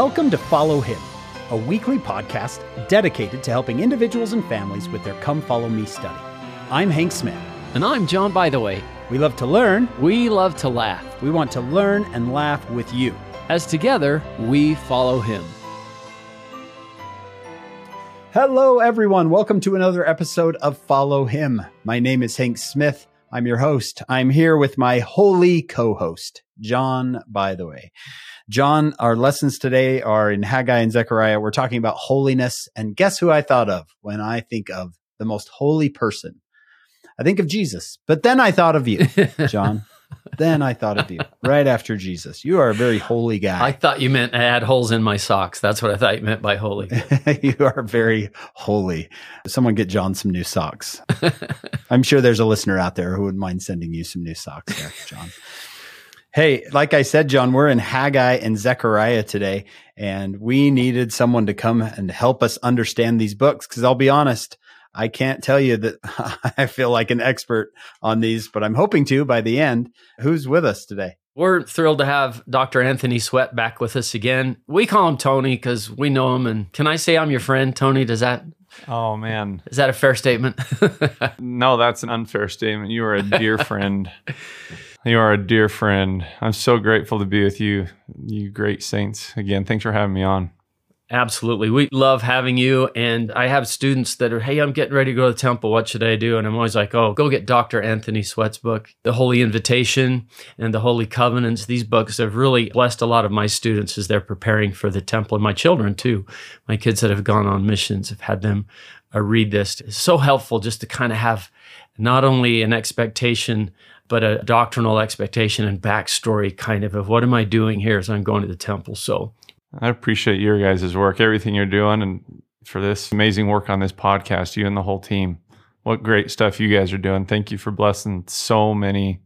Welcome to Follow Him, a weekly podcast dedicated to helping individuals and families with their Come Follow Me study. I'm Hank Smith. And I'm John Bytheway. We love to learn. We love to laugh. We want to learn and laugh with you. As together, we follow Him. Hello, everyone. Welcome to another episode of Follow Him. My name is Hank Smith. I'm your host. I'm here with my holy co-host, John Bytheway. John, our lessons today are in Haggai and Zechariah. We're talking about holiness. And guess who I thought of when I think of the most holy person? I think of Jesus. But then I thought of you, John. Then I thought of you right after Jesus. You are a very holy guy. I thought you meant I had holes in my socks. That's what I thought you meant by holy. You are very holy. Someone get John some new socks. I'm sure there's a listener out there who wouldn't mind sending you some new socks there, John. Hey, like I said, John, we're in Haggai and Zechariah today, and we needed someone to come and help us understand these books because I'll be honest, I can't tell you that I feel like an expert on these, but I'm hoping to by the end. Who's with us today? We're thrilled to have Dr. Anthony Sweat back with us again. We call him Tony because we know him. And can I say I'm your friend, Tony? Does that... Oh, man. Is that a fair statement? No, that's an unfair statement. You are a dear friend. You are a dear friend. I'm so grateful to be with you, you great saints. Again, thanks for having me on. Absolutely. We love having you. And I have students that are, hey, I'm getting ready to go to the temple. What should I do? And I'm always like, oh, go get Dr. Anthony Sweat's book, The Holy Invitation and The Holy Covenants. These books have really blessed a lot of my students as they're preparing for the temple. And my children, too. My kids that have gone on missions have had them read this. It's so helpful just to kind of have not only an expectation, but a doctrinal expectation and backstory kind of what am I doing here as I'm going to the temple? So I appreciate your guys' work, everything you're doing, and for this amazing work on this podcast, you and the whole team. What great stuff you guys are doing. Thank you for blessing so many.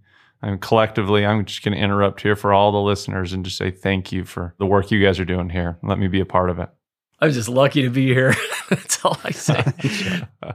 Collectively, I'm just going to interrupt here for all the listeners and just say thank you for the work you guys are doing here. Let me be a part of it. I'm just lucky to be here. That's all I say.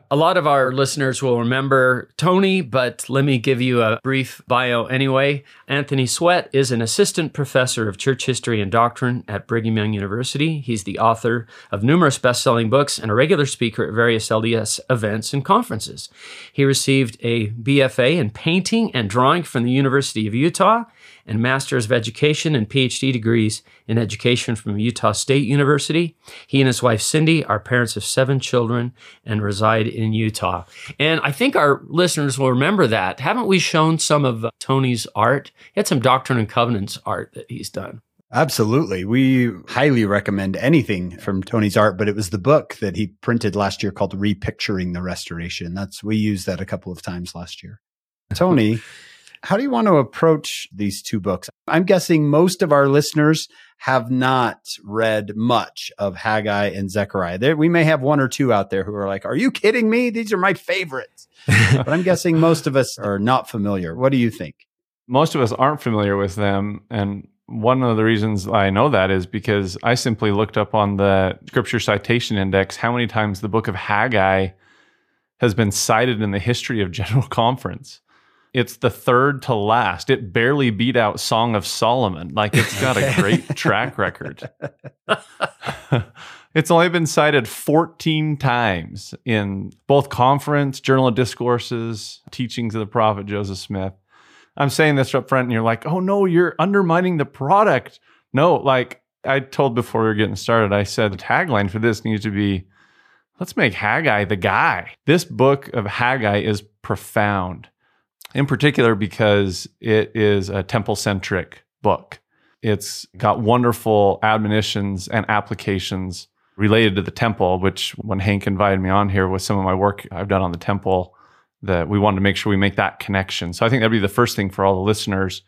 A lot of our listeners will remember Tony, but let me give you a brief bio anyway. Anthony Sweat is an assistant professor of church history and doctrine at Brigham Young University. He's the author of numerous best-selling books and a regular speaker at various LDS events and conferences. He received a BFA in painting and drawing from the University of Utah and Master's of Education and PhD degrees in education from Utah State University. He and his wife, Cindy, are parents of 7 children and reside in Utah. And I think our listeners will remember that. Haven't we shown some of Tony's art? He had some Doctrine and Covenants art that he's done. Absolutely. We highly recommend anything from Tony's art, but it was the book that he printed last year called Repicturing the Restoration. We used that a couple of times last year. Tony... How do you want to approach these two books? I'm guessing most of our listeners have not read much of Haggai and Zechariah. We may have one or two out there who are like, are you kidding me? These are my favorites. But I'm guessing most of us are not familiar. What do you think? Most of us aren't familiar with them. And one of the reasons I know that is because I simply looked up on the Scripture Citation Index how many times the book of Haggai has been cited in the history of General Conference. It's the third to last. It barely beat out Song of Solomon. Like, it's got a great track record. It's only been cited 14 times in both conference, Journal of Discourses, teachings of the prophet Joseph Smith. I'm saying this up front, and you're like, oh, no, you're undermining the product. No, like I told before we were getting started, I said the tagline for this needs to be, let's make Haggai the guy. This book of Haggai is profound. In particular, because it is a temple-centric book. It's got wonderful admonitions and applications related to the temple, which when Hank invited me on here with some of my work I've done on the temple, that we wanted to make sure we make that connection. So I think that'd be the first thing for all the listeners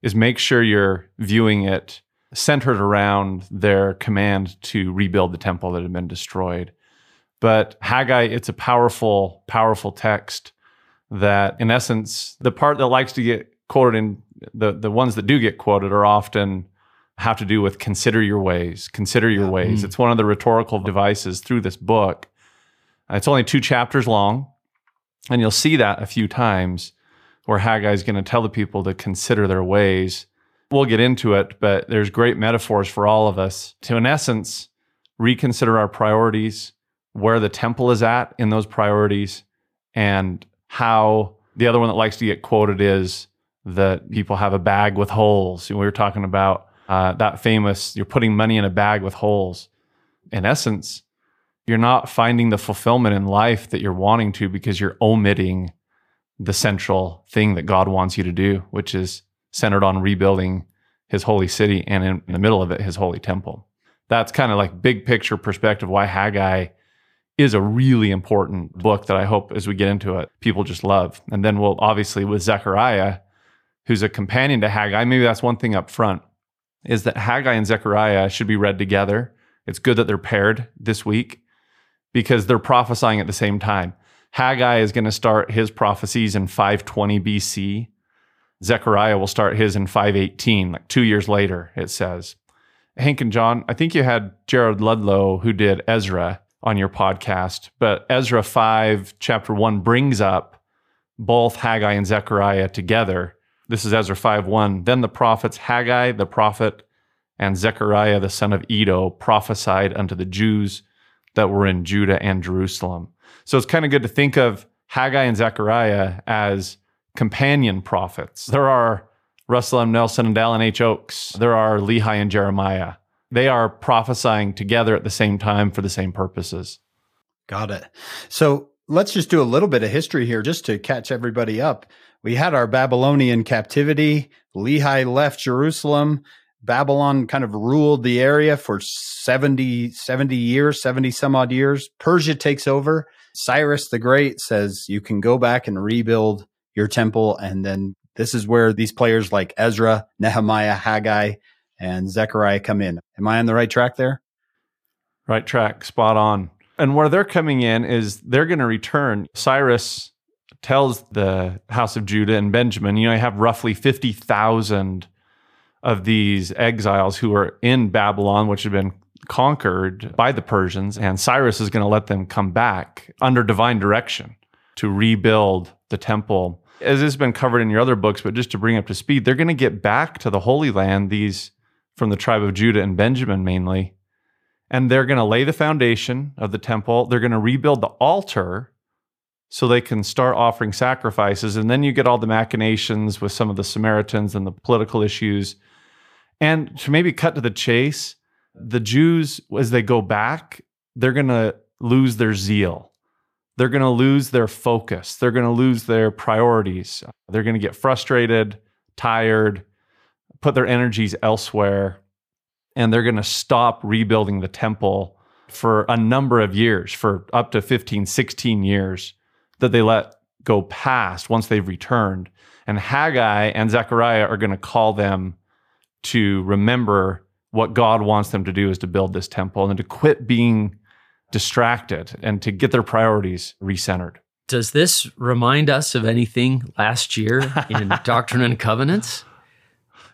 is make sure you're viewing it centered around their command to rebuild the temple that had been destroyed. But Haggai, it's a powerful, powerful text. That in essence, the part that likes to get quoted in the ones that do get quoted are often have to do with consider your ways, consider your ways. It's one of the rhetorical devices through this book. It's only 2 chapters long, and you'll see that a few times where Haggai is going to tell the people to consider their ways. We'll get into it, but there's great metaphors for all of us to, in essence, reconsider our priorities, where the temple is at in those priorities, and how the other one that likes to get quoted is that people have a bag with holes. We were talking about that famous, you're putting money in a bag with holes. In essence, you're not finding the fulfillment in life that you're wanting to because you're omitting the central thing that God wants you to do, which is centered on rebuilding his holy city and in the middle of it, his holy temple. That's kind of like big picture perspective why Haggai is a really important book that I hope as we get into it, people just love. And then we'll obviously with Zechariah, who's a companion to Haggai, maybe that's one thing up front, is that Haggai and Zechariah should be read together. It's good that they're paired this week because they're prophesying at the same time. Haggai is going to start his prophecies in 520 BC. Zechariah will start his in 518, like 2 years later, it says. Hank and John, I think you had Jared Ludlow who did Ezra on your podcast, but Ezra 5, chapter 1 brings up both Haggai and Zechariah together. This is Ezra 5:1. Then the prophets Haggai, the prophet, and Zechariah, the son of Iddo, prophesied unto the Jews that were in Judah and Jerusalem. So it's kind of good to think of Haggai and Zechariah as companion prophets. There are Russell M. Nelson and Dallin H. Oaks. There are Lehi and Jeremiah. They are prophesying together at the same time for the same purposes. Got it. So let's just do a little bit of history here just to catch everybody up. We had our Babylonian captivity. Lehi left Jerusalem. Babylon kind of ruled the area for 70 some odd years. Persia takes over. Cyrus the Great says, you can go back and rebuild your temple. And then this is where these players like Ezra, Nehemiah, Haggai, and Zechariah come in. Am I on the right track there? Right track, spot on. And where they're coming in is they're going to return. Cyrus tells the house of Judah and Benjamin, you have roughly 50,000 of these exiles who are in Babylon, which had been conquered by the Persians, and Cyrus is going to let them come back under divine direction to rebuild the temple. As this has been covered in your other books, but just to bring up to speed, they're going to get back to the Holy Land, these from the tribe of Judah and Benjamin mainly, and they're going to lay the foundation of the temple. They're going to rebuild the altar so they can start offering sacrifices, and then you get all the machinations with some of the Samaritans and the political issues. And to maybe cut to the chase, the Jews, as they go back, they're going to lose their zeal. They're going to lose their focus. They're going to lose their priorities. They're going to get frustrated, tired, put their energies elsewhere, and they're going to stop rebuilding the temple for a number of years, for up to 15, 16 years that they let go past once they've returned. And Haggai and Zechariah are going to call them to remember what God wants them to do is to build this temple and to quit being distracted and to get their priorities recentered. Does this remind us of anything last year in Doctrine and Covenants?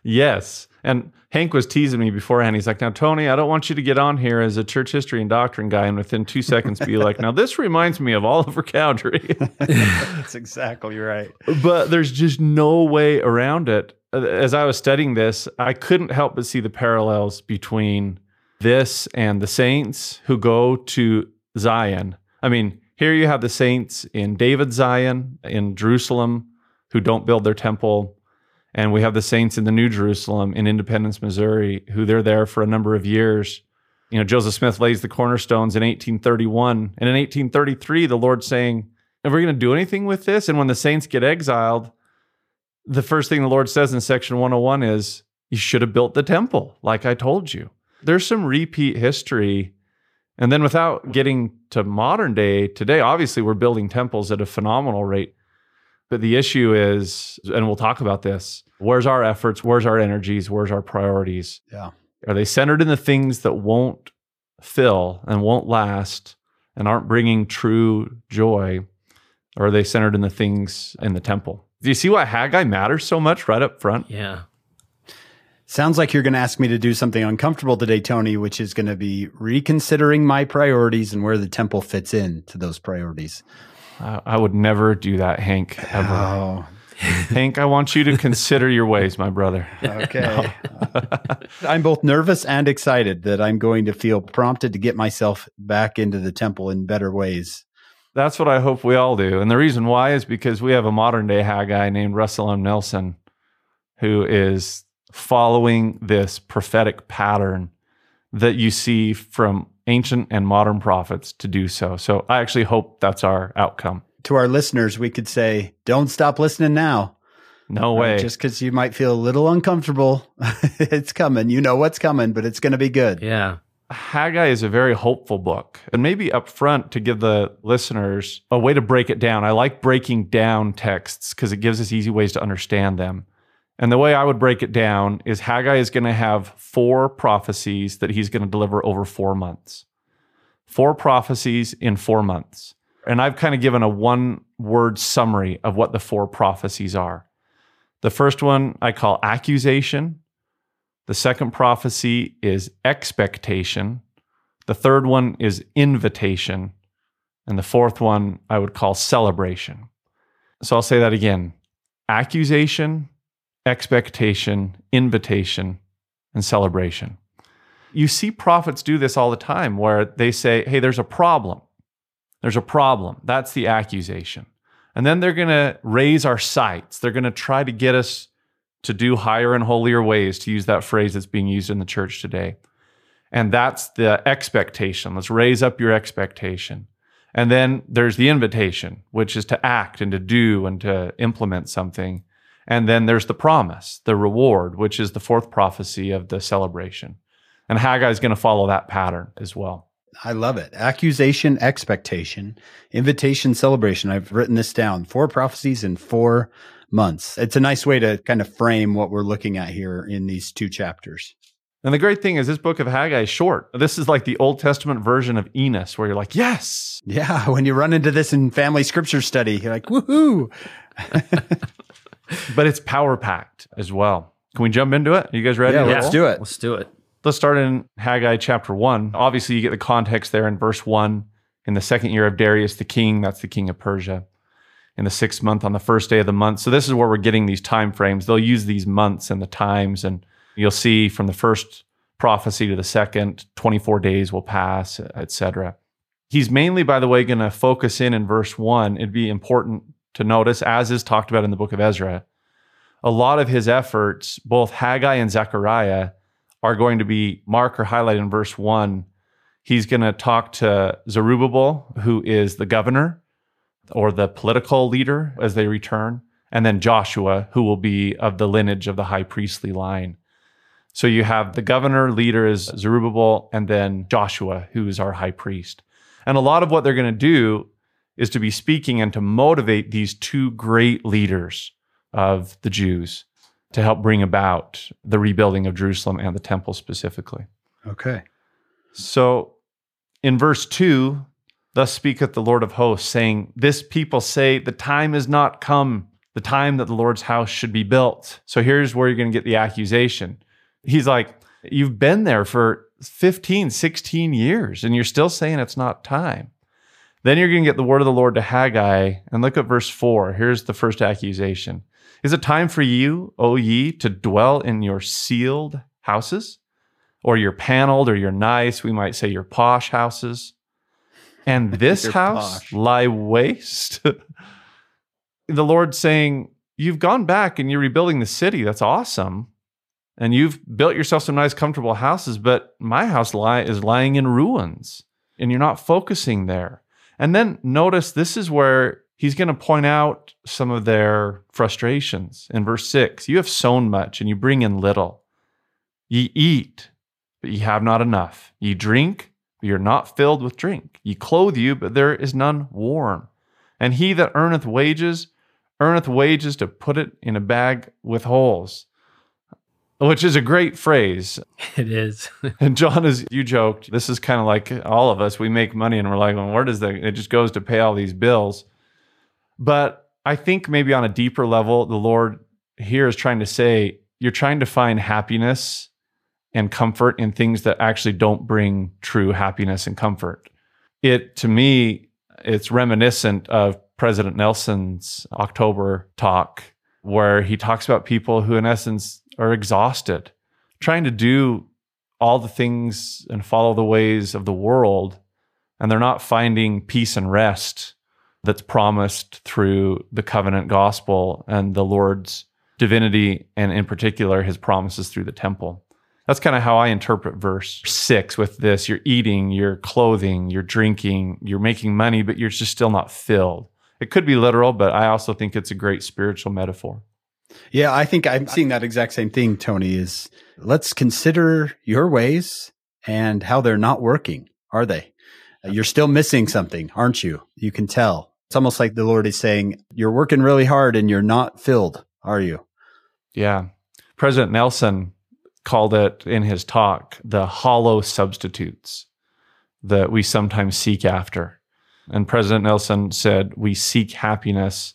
Yes. And Hank was teasing me beforehand. He's like, now, Tony, I don't want you to get on here as a church history and doctrine guy and within 2 seconds be like, now this reminds me of Oliver Cowdery. That's exactly right. But there's just no way around it. As I was studying this, I couldn't help but see the parallels between this and the saints who go to Zion. I mean, here you have the saints in David's Zion, in Jerusalem, who don't build their temple. And we have the saints in the New Jerusalem in Independence, Missouri, who they're there for a number of years. Joseph Smith lays the cornerstones in 1831. And in 1833, the Lord's saying, are we going to do anything with this? And when the saints get exiled, the first thing the Lord says in section 101 is, you should have built the temple, like I told you. There's some repeat history. And then without getting to modern day, today, obviously we're building temples at a phenomenal rate. But the issue is, and we'll talk about this, where's our efforts? Where's our energies? Where's our priorities? Yeah. Are they centered in the things that won't fill and won't last and aren't bringing true joy? Or are they centered in the things in the temple? Do you see why Haggai matters so much right up front? Yeah. Sounds like you're going to ask me to do something uncomfortable today, Tony, which is going to be reconsidering my priorities and where the temple fits in to those priorities. I would never do that, Hank, ever. Oh, Hank, I want you to consider your ways, my brother. Okay. I'm both nervous and excited that I'm going to feel prompted to get myself back into the temple in better ways. That's what I hope we all do. And the reason why is because we have a modern-day Haggai named Russell M. Nelson, who is following this prophetic pattern that you see from ancient and modern prophets to do so. So I actually hope that's our outcome. To our listeners, we could say, don't stop listening now. No way. Just because you might feel a little uncomfortable, it's coming. You know what's coming, but it's going to be good. Yeah. Haggai is a very hopeful book. And maybe up front to give the listeners a way to break it down. I like breaking down texts because it gives us easy ways to understand them. And the way I would break it down is Haggai is going to have 4 prophecies that he's going to deliver over 4 months. 4 prophecies in 4 months. And I've kind of given a one-word summary of what the 4 prophecies are. The first one I call accusation. The second prophecy is expectation. The third one is invitation. And the fourth one I would call celebration. So I'll say that again. Accusation, expectation, invitation, and celebration. You see prophets do this all the time where they say, hey, there's a problem. There's a problem. That's the accusation. And then they're going to raise our sights. They're going to try to get us to do higher and holier ways, to use that phrase that's being used in the church today. And that's the expectation. Let's raise up your expectation. And then there's the invitation, which is to act and to do and to implement something. And then there's the promise, the reward, which is the fourth prophecy of the celebration. And Haggai is going to follow that pattern as well. I love it. Accusation, expectation, invitation, celebration. I've written this down. 4 prophecies in 4 months. It's a nice way to kind of frame what we're looking at here in these 2 chapters. And the great thing is this book of Haggai is short. This is like the Old Testament version of Enos, where you're like, yes! Yeah, when you run into this in family scripture study, you're like, woohoo! But it's power-packed as well. Can we jump into it? Are you guys ready? Yeah, let's do it. Let's do it. Let's start in Haggai chapter 1. Obviously, you get the context there in verse 1. In the second year of Darius the king, that's the king of Persia, in the 6th month on the first day of the month. So this is where we're getting these time frames. They'll use these months and the times, and you'll see from the first prophecy to the second, 24 days will pass, etc. He's mainly, by the way, going to focus in verse 1. It'd be important to notice, as is talked about in the book of Ezra, a lot of his efforts, both Haggai and Zechariah, are going to be marked or highlighted in verse 1. He's going to talk to Zerubbabel, who is the governor or the political leader as they return, and then Joshua, who will be of the lineage of the high priestly line. So you have the governor, leader is Zerubbabel, and then Joshua, who is our high priest. And a lot of what they're going to do is to be speaking and to motivate these 2 great leaders of the Jews to help bring about the rebuilding of Jerusalem and the temple specifically. Okay. So in verse 2, thus speaketh the Lord of hosts, saying, this people say, the time is not come, the time that the Lord's house should be built. So here's where you're going to get the accusation. He's like, you've been there for 15, 16 years, and you're still saying it's not time. Then you're going to get the word of the Lord to Haggai, and look at verse 4. Here's the first accusation. Is it time for you, O ye, to dwell in your sealed houses, or your paneled, or your nice, we might say your posh houses, and this house posh. Lie waste? The Lord saying, you've gone back and you're rebuilding the city. That's awesome. And you've built yourself some nice, comfortable houses, but my house is lying in ruins, and you're not focusing there. And then notice this is where he's going to point out some of their frustrations. In verse 6, you have sown much, and you bring in little. Ye eat, but ye have not enough. Ye drink, but ye are not filled with drink. Ye clothe you, but there is none warm. And he that earneth wages to put it in a bag with holes. Which is a great phrase. It is. And John, as you joked, this is kind of like all of us. We make money, and we're like, well, where does that? It just goes to pay all these bills. But I think maybe on a deeper level, the Lord here is trying to say, you're trying to find happiness and comfort in things that actually don't bring true happiness and comfort. To me, it's reminiscent of President Nelson's October talk where he talks about people who in essence are exhausted, trying to do all the things and follow the ways of the world, and they're not finding peace and rest that's promised through the covenant gospel and the Lord's divinity, and in particular, his promises through the temple. That's kind of how I interpret verse 6 with this. You're eating, you're clothing, you're drinking, you're making money, but you're just still not filled. It could be literal, but I also think it's a great spiritual metaphor. Yeah, I think I'm seeing that exact same thing, Tony, is let's consider your ways and how they're not working, are they? You're still missing something, aren't you? You can tell. It's almost like the Lord is saying, you're working really hard and you're not filled, are you? Yeah. President Nelson called it in his talk, the hollow substitutes that we sometimes seek after. And President Nelson said, we seek happiness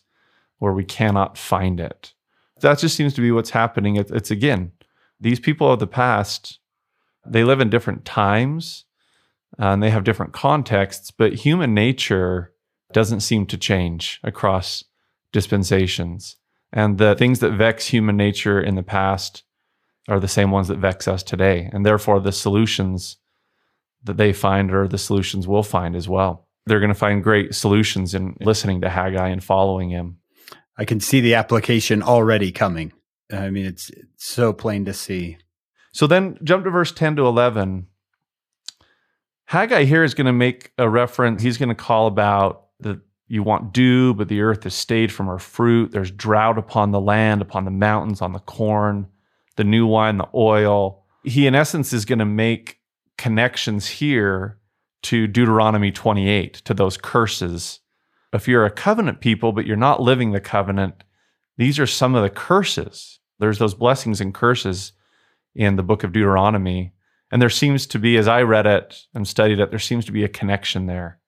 where we cannot find it. That just seems to be what's happening. It's again, these people of the past, they live in different times and they have different contexts, but human nature doesn't seem to change across dispensations. And the things that vex human nature in the past are the same ones that vex us today. And therefore, the solutions that they find are the solutions we'll find as well. They're going to find great solutions in listening to Haggai and following him. I can see the application already coming. I mean, it's so plain to see. So then jump to verse 10 to 11. Haggai here is going to make a reference. He's going to call about the you want dew, but the earth is stayed from her fruit. There's drought upon the land, upon the mountains, on the corn, the new wine, the oil. He, in essence, is going to make connections here to Deuteronomy 28, to those curses. If you're a covenant people, but you're not living the covenant, these are some of the curses. There's those blessings and curses in the book of Deuteronomy. And there seems to be, as I read it and studied it, there seems to be a connection there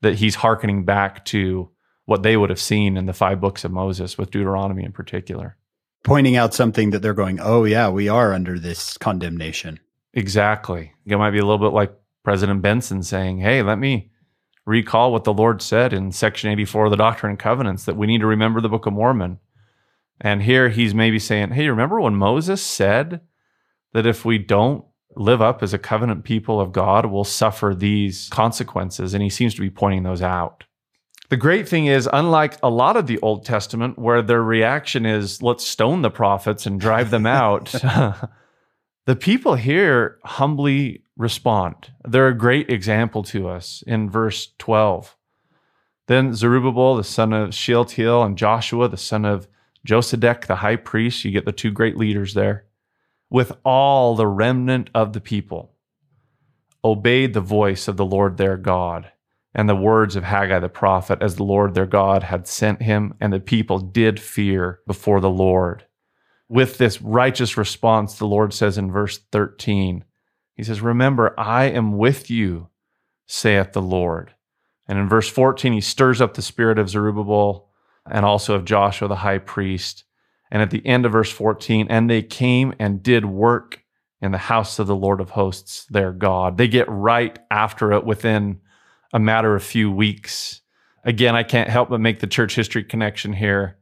that he's hearkening back to what they would have seen in the 5 books of Moses, with Deuteronomy in particular. Pointing out something that they're going, oh yeah, we are under this condemnation. Exactly. It might be a little bit like President Benson saying, hey, let me recall what the Lord said in section 84 of the Doctrine and Covenants, that we need to remember the Book of Mormon. And here he's maybe saying, hey, remember when Moses said that if we don't live up as a covenant people of God, we'll suffer these consequences? And he seems to be pointing those out. The great thing is, unlike a lot of the Old Testament, where their reaction is, let's stone the prophets and drive them out, the people here humbly respond. They're a great example to us in verse 12. Then Zerubbabel, the son of Shealtiel, and Joshua, the son of Josedech, the high priest, you get the 2 great leaders there, with all the remnant of the people, obeyed the voice of the Lord their God and the words of Haggai the prophet, as the Lord their God had sent him, and the people did fear before the Lord. With this righteous response, the Lord says in verse 13, he says, remember, I am with you, saith the Lord. And in verse 14, he stirs up the spirit of Zerubbabel and also of Joshua the high priest. And at the end of verse 14, and they came and did work in the house of the Lord of hosts, their God. They get right after it within a matter of few weeks. Again, I can't help but make the church history connection here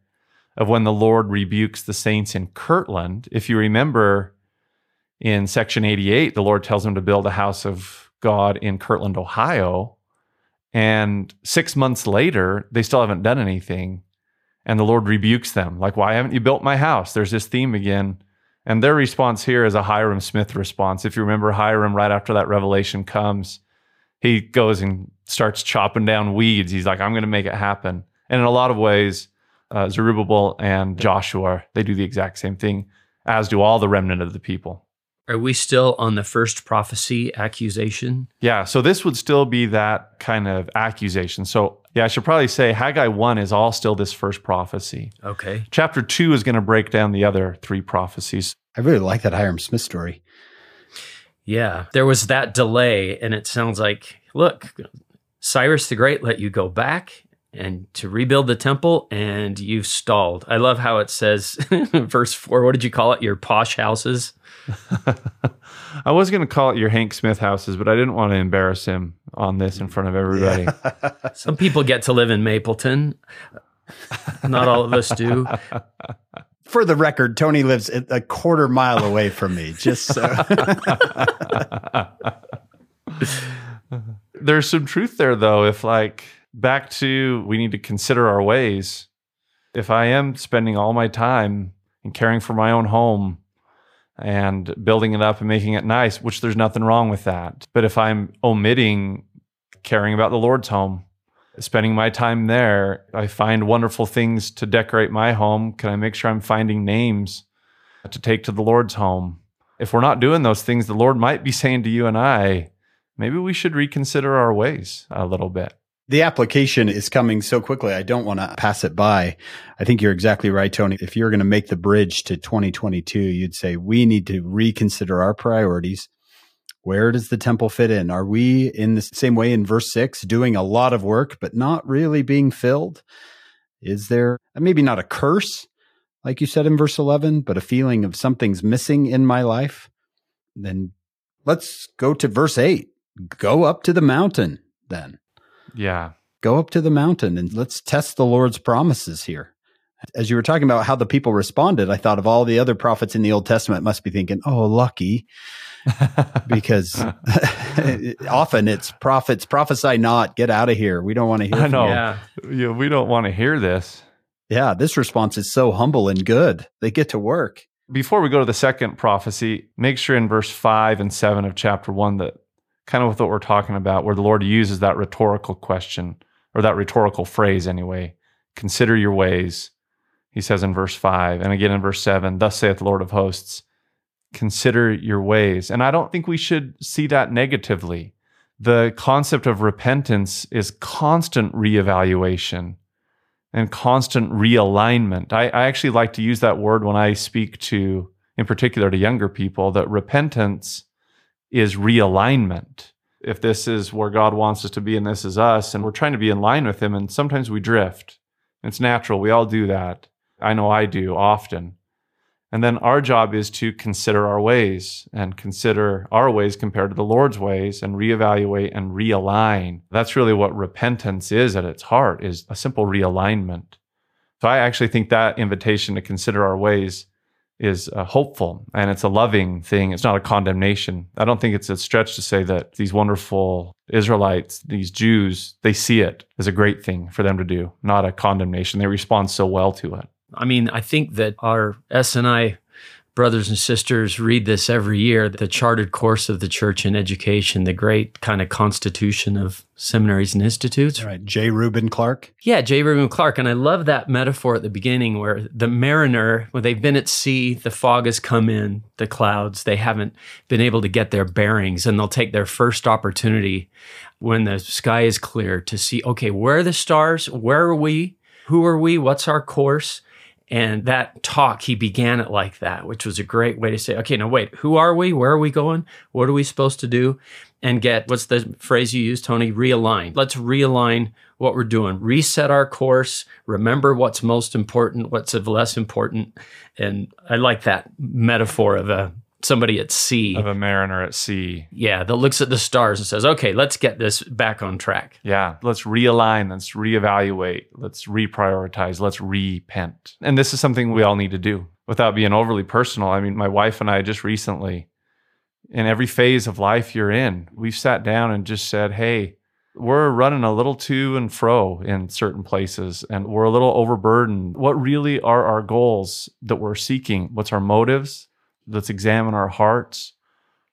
of when the Lord rebukes the saints in Kirtland. If you remember, in section 88, the Lord tells him to build a house of God in Kirtland, Ohio. And 6 months later, they still haven't done anything. And the Lord rebukes them. Like, why haven't you built my house? There's this theme again. And their response here is a Hiram Smith response. If you remember, Hiram, right after that revelation comes, he goes and starts chopping down weeds. He's like, I'm going to make it happen. And in a lot of ways, Zerubbabel and Joshua, they do the exact same thing, as do all the remnant of the people. Are we still on the first prophecy accusation? Yeah, so this would still be that kind of accusation. So yeah, I should probably say Haggai 1 is all still this first prophecy. Okay. Chapter 2 is going to break down the other 3 prophecies. I really like that Hiram Smith story. Yeah, there was that delay, and it sounds like, look, Cyrus the Great let you go back and to rebuild the temple, and you've stalled. I love how it says, verse 4, what did you call it? Your posh houses? I was going to call it your Hank Smith houses, but I didn't want to embarrass him on this in front of everybody. Yeah. Some people get to live in Mapleton. Not all of us do. For the record, Tony lives a quarter mile away from me, just so. There's some truth there, though. If, like, back to we need to consider our ways. If I am spending all my time and caring for my own home and building it up and making it nice, which there's nothing wrong with that. But if I'm omitting caring about the Lord's home, spending my time there, I find wonderful things to decorate my home. Can I make sure I'm finding names to take to the Lord's home? If we're not doing those things, the Lord might be saying to you and I, maybe we should reconsider our ways a little bit. The application is coming so quickly, I don't want to pass it by. I think you're exactly right, Tony. If you're going to make the bridge to 2022, you'd say we need to reconsider our priorities. Where does the temple fit in? Are we in the same way in verse 6, doing a lot of work, but not really being filled? Is there maybe not a curse, like you said in verse 11, but a feeling of something's missing in my life? Then let's go to verse 8. Go up to the mountain then. Yeah. Go up to the mountain and let's test the Lord's promises here. As you were talking about how the people responded, I thought of all the other prophets in the Old Testament must be thinking, oh, lucky, because often it's prophets, prophesy not, get out of here. We don't want to hear I know. Yeah, we don't want to hear this. Yeah, this response is so humble and good. They get to work. Before we go to the second prophecy, make sure in verse 5 and 7 of chapter 1 that kind of with what we're talking about, where the Lord uses that rhetorical question, or that rhetorical phrase anyway, consider your ways, he says in verse 5, and again in verse 7, thus saith the Lord of hosts, consider your ways. And I don't think we should see that negatively. The concept of repentance is constant reevaluation and constant realignment. I actually like to use that word when I speak to, in particular to younger people, that repentance is realignment. If this is where God wants us to be and this is us, and we're trying to be in line with him, and sometimes we drift. It's natural. We all do that. I know I do often. And then our job is to consider our ways and consider our ways compared to the Lord's ways and reevaluate and realign. That's really what repentance is at its heart, is a simple realignment. So I actually think that invitation to consider our ways is hopeful, and it's a loving thing. It's not a condemnation. I don't think it's a stretch to say that these wonderful Israelites, these Jews, they see it as a great thing for them to do, not a condemnation. They respond so well to it. I mean, I think that our S&I brothers and sisters read this every year, the chartered course of the church in education, the great kind of constitution of seminaries and institutes. All right, J. Reuben Clark. Yeah, J. Reuben Clark. And I love that metaphor at the beginning where the mariner, when they've been at sea, the fog has come in, the clouds, they haven't been able to get their bearings, and they'll take their first opportunity when the sky is clear to see, okay, where are the stars? Where are we? Who are we? What's our course? And that talk, he began it like that, which was a great way to say, okay, now wait, who are we? Where are we going? What are we supposed to do? And get, what's the phrase you use, Tony? Realign. Let's realign what we're doing. Reset our course. Remember what's most important, what's of less important. And I like that metaphor of somebody at sea. Of a mariner at sea. Yeah, that looks at the stars and says, okay, let's get this back on track. Yeah, let's realign, let's reevaluate, let's reprioritize, let's repent. And this is something we all need to do without being overly personal. I mean, my wife and I just recently, in every phase of life you're in, we've sat down and just said, hey, we're running a little to and fro in certain places, and we're a little overburdened. What really are our goals that we're seeking? What's our motives? Let's examine our hearts.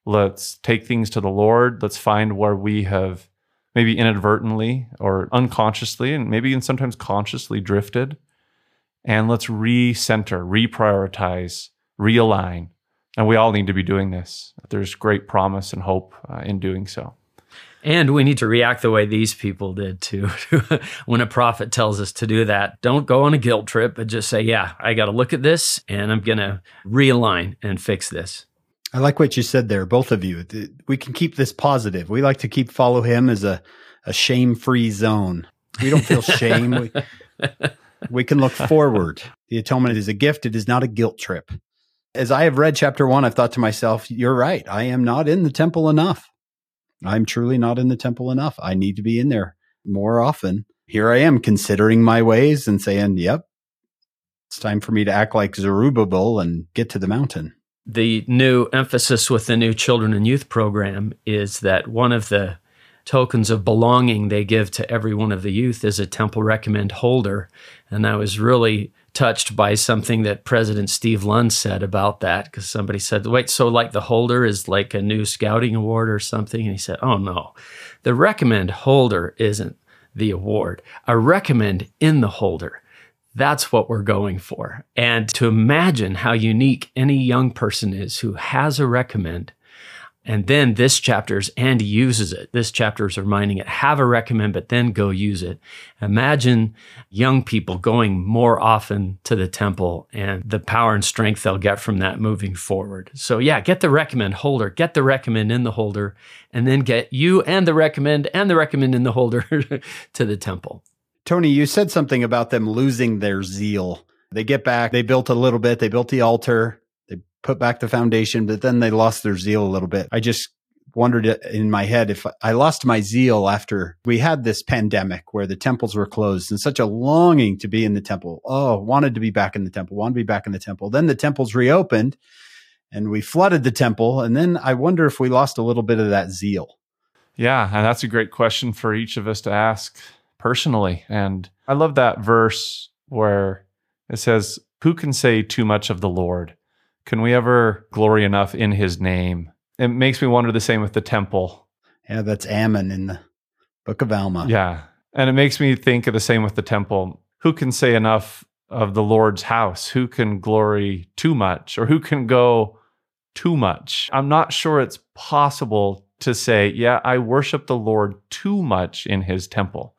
Let's take things to the Lord. Let's find where we have maybe inadvertently or unconsciously, and maybe even sometimes consciously, drifted. And let's recenter, reprioritize, realign. And we all need to be doing this. There's great promise and hope in doing so. And we need to react the way these people did too. When a prophet tells us to do that, don't go on a guilt trip, but just say, yeah, I got to look at this and I'm going to realign and fix this. I like what you said there, both of you. We can keep this positive. We like to follow him as a shame-free zone. We don't feel shame. We can look forward. The atonement is a gift. It is not a guilt trip. As I have read chapter 1, I've thought to myself, you're right. I am not in the temple enough. I'm truly not in the temple enough. I need to be in there more often. Here I am considering my ways and saying, yep, It's time for me to act like Zerubbabel and get to the mountain. The new emphasis with the new children and youth program is that one of the tokens of belonging they give to every one of the youth is a Temple Recommend holder. And I was really touched by something that President Steve Lund said about that, because somebody said, wait, so like the holder is like a new scouting award or something? And he said, oh no, the recommend holder isn't the award. A recommend in the holder. That's what we're going for. And to imagine how unique any young person is who has a recommend, and then this chapter's and uses it. This chapter's reminding it, have a recommend, but then go use it. Imagine young people going more often to the temple and the power and strength they'll get from that moving forward. So yeah, get the recommend holder, get the recommend in the holder, and then get you and the recommend in the holder to the temple. Tony, you said something about them losing their zeal. They get back, they built a little bit, they built the altar, they put back the foundation, but then they lost their zeal a little bit. I just wondered in my head if I lost my zeal after we had this pandemic where the temples were closed and such a longing to be in the temple. Oh, wanted to be back in the temple, wanted to be back in the temple. Then the temples reopened and we flooded the temple. And then I wonder if we lost a little bit of that zeal. Yeah, and that's a great question for each of us to ask personally. And I love that verse where it says, who can say too much of the Lord? Can we ever glory enough in his name? It makes me wonder the same with the temple. Yeah, that's Ammon in the Book of Alma. Yeah. And it makes me think of the same with the temple. Who can say enough of the Lord's house? Who can glory too much? Or who can go too much? I'm not sure it's possible to say, yeah, I worship the Lord too much in his temple.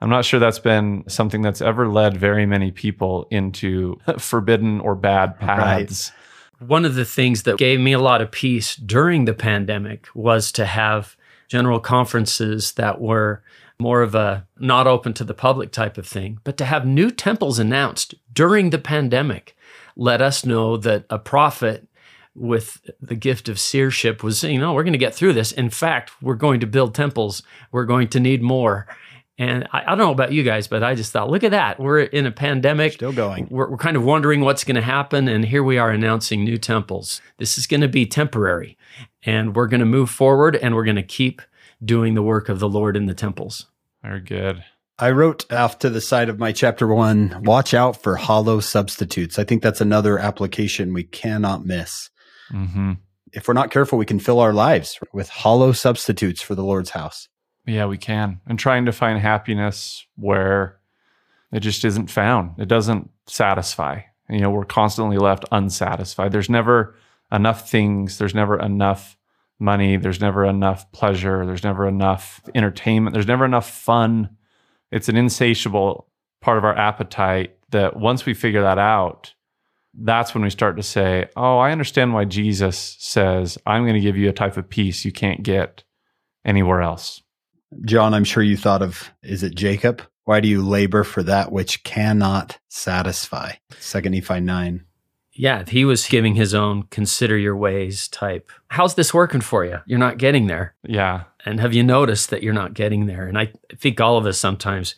I'm not sure that's been something that's ever led very many people into forbidden or bad paths. Right. One of the things that gave me a lot of peace during the pandemic was to have general conferences that were more of a not open to the public type of thing, but to have new temples announced during the pandemic let us know that a prophet with the gift of seership was saying, no, we're going to get through this. In fact, we're going to build temples. We're going to need more. And I don't know about you guys, but I just thought, look at that. We're in a pandemic. Still going. We're kind of wondering what's going to happen. And here we are announcing new temples. This is going to be temporary. And we're going to move forward and we're going to keep doing the work of the Lord in the temples. Very good. I wrote off to the side of my chapter one, watch out for hollow substitutes. I think that's another application we cannot miss. Mm-hmm. If we're not careful, we can fill our lives with hollow substitutes for the Lord's house. Yeah, we can. And trying to find happiness where it just isn't found. It doesn't satisfy. You know, we're constantly left unsatisfied. There's never enough things. There's never enough money. There's never enough pleasure. There's never enough entertainment. There's never enough fun. It's an insatiable part of our appetite that once we figure that out, that's when we start to say, oh, I understand why Jesus says, I'm going to give you a type of peace you can't get anywhere else. John, I'm sure you thought of, is it Jacob? Why do you labor for that which cannot satisfy? 2 Nephi 9. Yeah, he was giving his own consider your ways type. How's this working for you? You're not getting there. Yeah. And have you noticed that you're not getting there? And I think all of us sometimes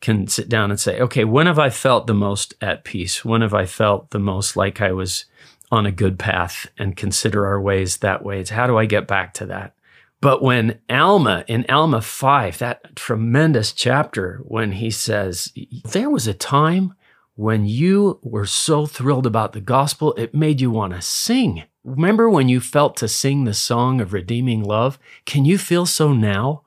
can sit down and say, okay, when have I felt the most at peace? When have I felt the most like I was on a good path, and consider our ways that way? It's how do I get back to that? But when Alma, in Alma 5, that tremendous chapter, when he says, there was a time when you were so thrilled about the gospel, it made you want to sing. Remember when you felt to sing the song of redeeming love? Can you feel so now?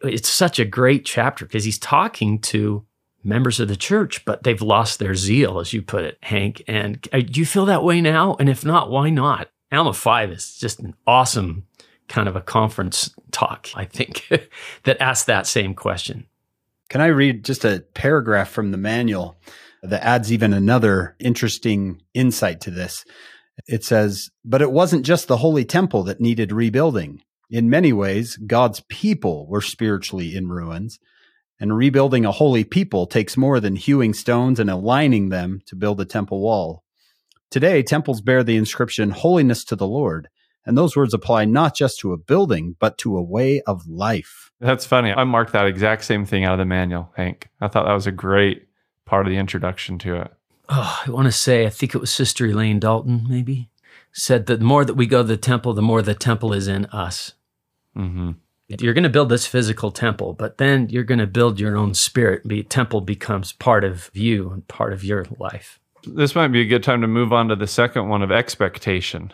It's such a great chapter because he's talking to members of the church, but they've lost their zeal, as you put it, Hank. And do you feel that way now? And if not, why not? Alma 5 is just an awesome kind of a conference talk, I think, that asked that same question. Can I read just a paragraph from the manual that adds even another interesting insight to this? It says, but it wasn't just the holy temple that needed rebuilding. In many ways, God's people were spiritually in ruins, and rebuilding a holy people takes more than hewing stones and aligning them to build a temple wall. Today, temples bear the inscription, Holiness to the Lord. And those words apply not just to a building, but to a way of life. That's funny. I marked that exact same thing out of the manual, Hank. I thought that was a great part of the introduction to it. I want to say, I think it was Sister Elaine Dalton, maybe, said that the more that we go to the temple, the more the temple is in us. Mm-hmm. You're going to build this physical temple, but then you're going to build your own spirit. The temple becomes part of you and part of your life. This might be a good time to move on to the second one of expectation,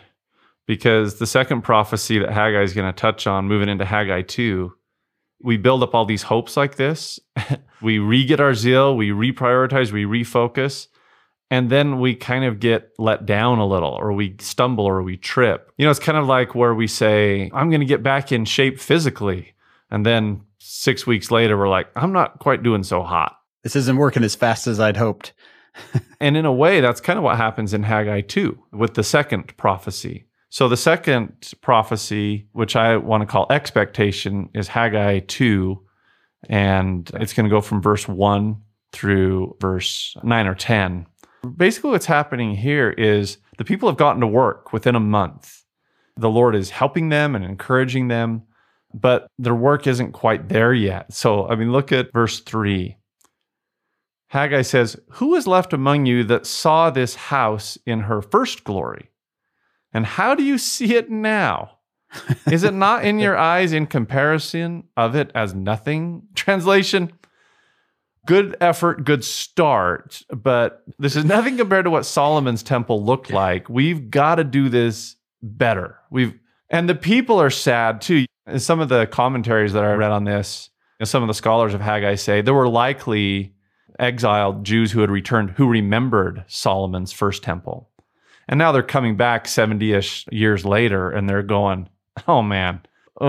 because the second prophecy that Haggai is going to touch on, moving into Haggai 2, we build up all these hopes like this. We re-get our zeal, we reprioritize, we refocus, and then we kind of get let down a little, or we stumble, or we trip. You know, it's kind of like where we say, I'm going to get back in shape physically, and then 6 weeks later, we're like, I'm not quite doing so hot. This isn't working as fast as I'd hoped. And in a way, that's kind of what happens in Haggai 2 with the second prophecy. So the second prophecy, which I want to call expectation, is Haggai 2, and it's going to go from verse 1 through verse 9 or 10. Basically, what's happening here is the people have gotten to work within a month. The Lord is helping them and encouraging them, but their work isn't quite there yet. So, I mean, look at verse 3. Haggai says, "Who is left among you that saw this house in her first glory? And how do you see it now? Is it not in your eyes in comparison of it as nothing?" Translation, good effort, good start, but this is nothing compared to what Solomon's temple looked like. We've got to do this better. And the people are sad too. In some of the commentaries that I read on this, and some of the scholars of Haggai say there were likely exiled Jews who had returned, who remembered Solomon's first temple. And now they're coming back 70-ish years later, and they're going, oh man,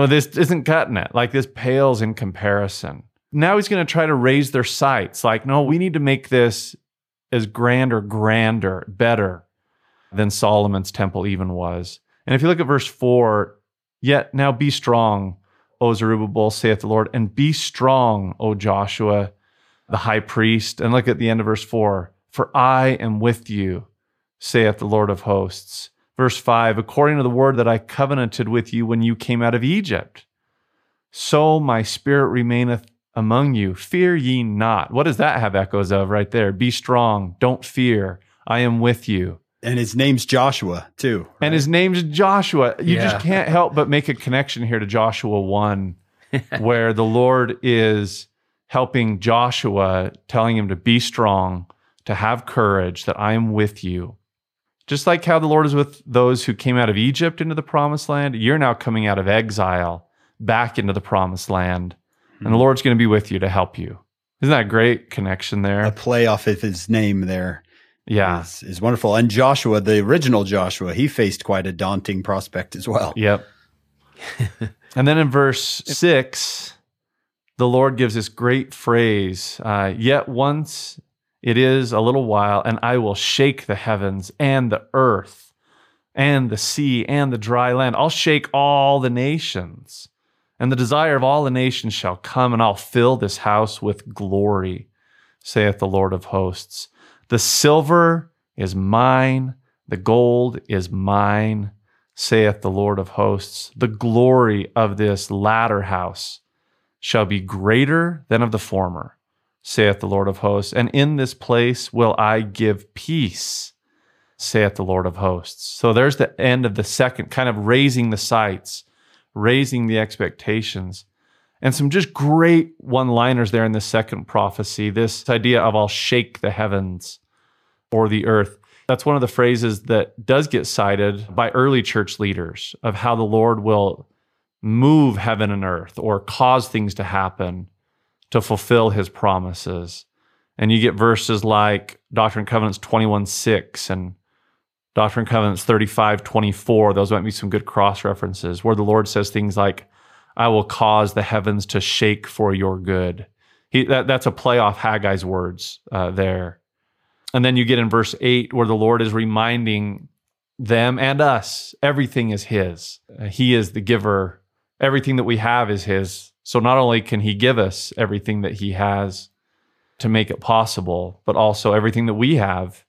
this isn't cutting it. Like, this pales in comparison. Now he's going to try to raise their sights. Like, no, we need to make this as grand or grander, better than Solomon's temple even was. And if you look at verse 4, "Yet now be strong, O Zerubbabel, saith the Lord, and be strong, O Joshua, the high priest." And look at the end of verse 4. "For I am with you, saith the Lord of hosts." Verse 5, "According to the word that I covenanted with you when you came out of Egypt, so my spirit remaineth among you. Fear ye not." What does that have echoes of right there? Be strong. Don't fear. I am with you. And his name's Joshua too. Right? And his name's Joshua. You just can't help but make a connection here to Joshua 1, where the Lord is helping Joshua, telling him to be strong, to have courage, that I am with you. Just like how the Lord is with those who came out of Egypt into the promised land, you're now coming out of exile back into the promised land, and the Lord's going to be with you to help you. Isn't that a great connection there? A play off of his name there. Yeah. Is wonderful. And Joshua, the original Joshua, he faced quite a daunting prospect as well. Yep. And then in verse 6, the Lord gives this great phrase, "Yet once it is a little while, and I will shake the heavens and the earth and the sea and the dry land. I'll shake all the nations, and the desire of all the nations shall come, and I'll fill this house with glory, saith the Lord of hosts. The silver is mine, the gold is mine, saith the Lord of hosts. The glory of this latter house shall be greater than of the former, saith the Lord of hosts. And in this place will I give peace, saith the Lord of hosts." So there's the end of the second, kind of raising the sights, raising the expectations. And some just great one-liners there in the second prophecy, this idea of I'll shake the heavens or the earth. That's one of the phrases that does get cited by early church leaders of how the Lord will move heaven and earth or cause things to happen to fulfill his promises. And you get verses like Doctrine and Covenants 21:6 and Doctrine and Covenants 35:24. Those might be some good cross-references where the Lord says things like, "I will cause the heavens to shake for your good." That's a play off Haggai's words there. And then you get in verse 8 where the Lord is reminding them and us, everything is his. He is the giver. Everything that we have is his. So not only can he give us everything that he has to make it possible, but also everything that we have,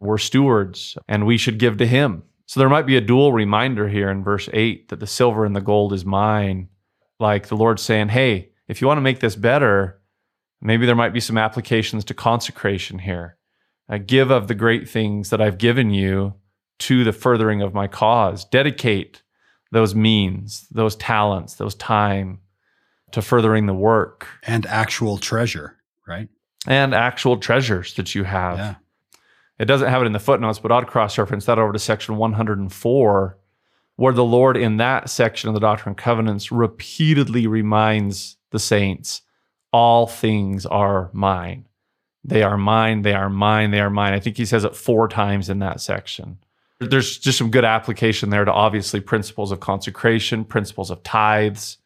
we're stewards and we should give to him. So there might be a dual reminder here in verse 8 that the silver and the gold is mine. Like the Lord saying, hey, if you want to make this better, maybe there might be some applications to consecration here. Give of the great things that I've given you to the furthering of my cause. Dedicate those means, those talents, those time to furthering the work. And actual treasure, right? And actual treasures that you have. Yeah. It doesn't have it in the footnotes, but I'd cross-reference that over to section 104, where the Lord in that section of the Doctrine and Covenants repeatedly reminds the saints, all things are mine. They are mine, they are mine, they are mine. I think he says it 4 times in that section. There's just some good application there to obviously principles of consecration, principles of tithes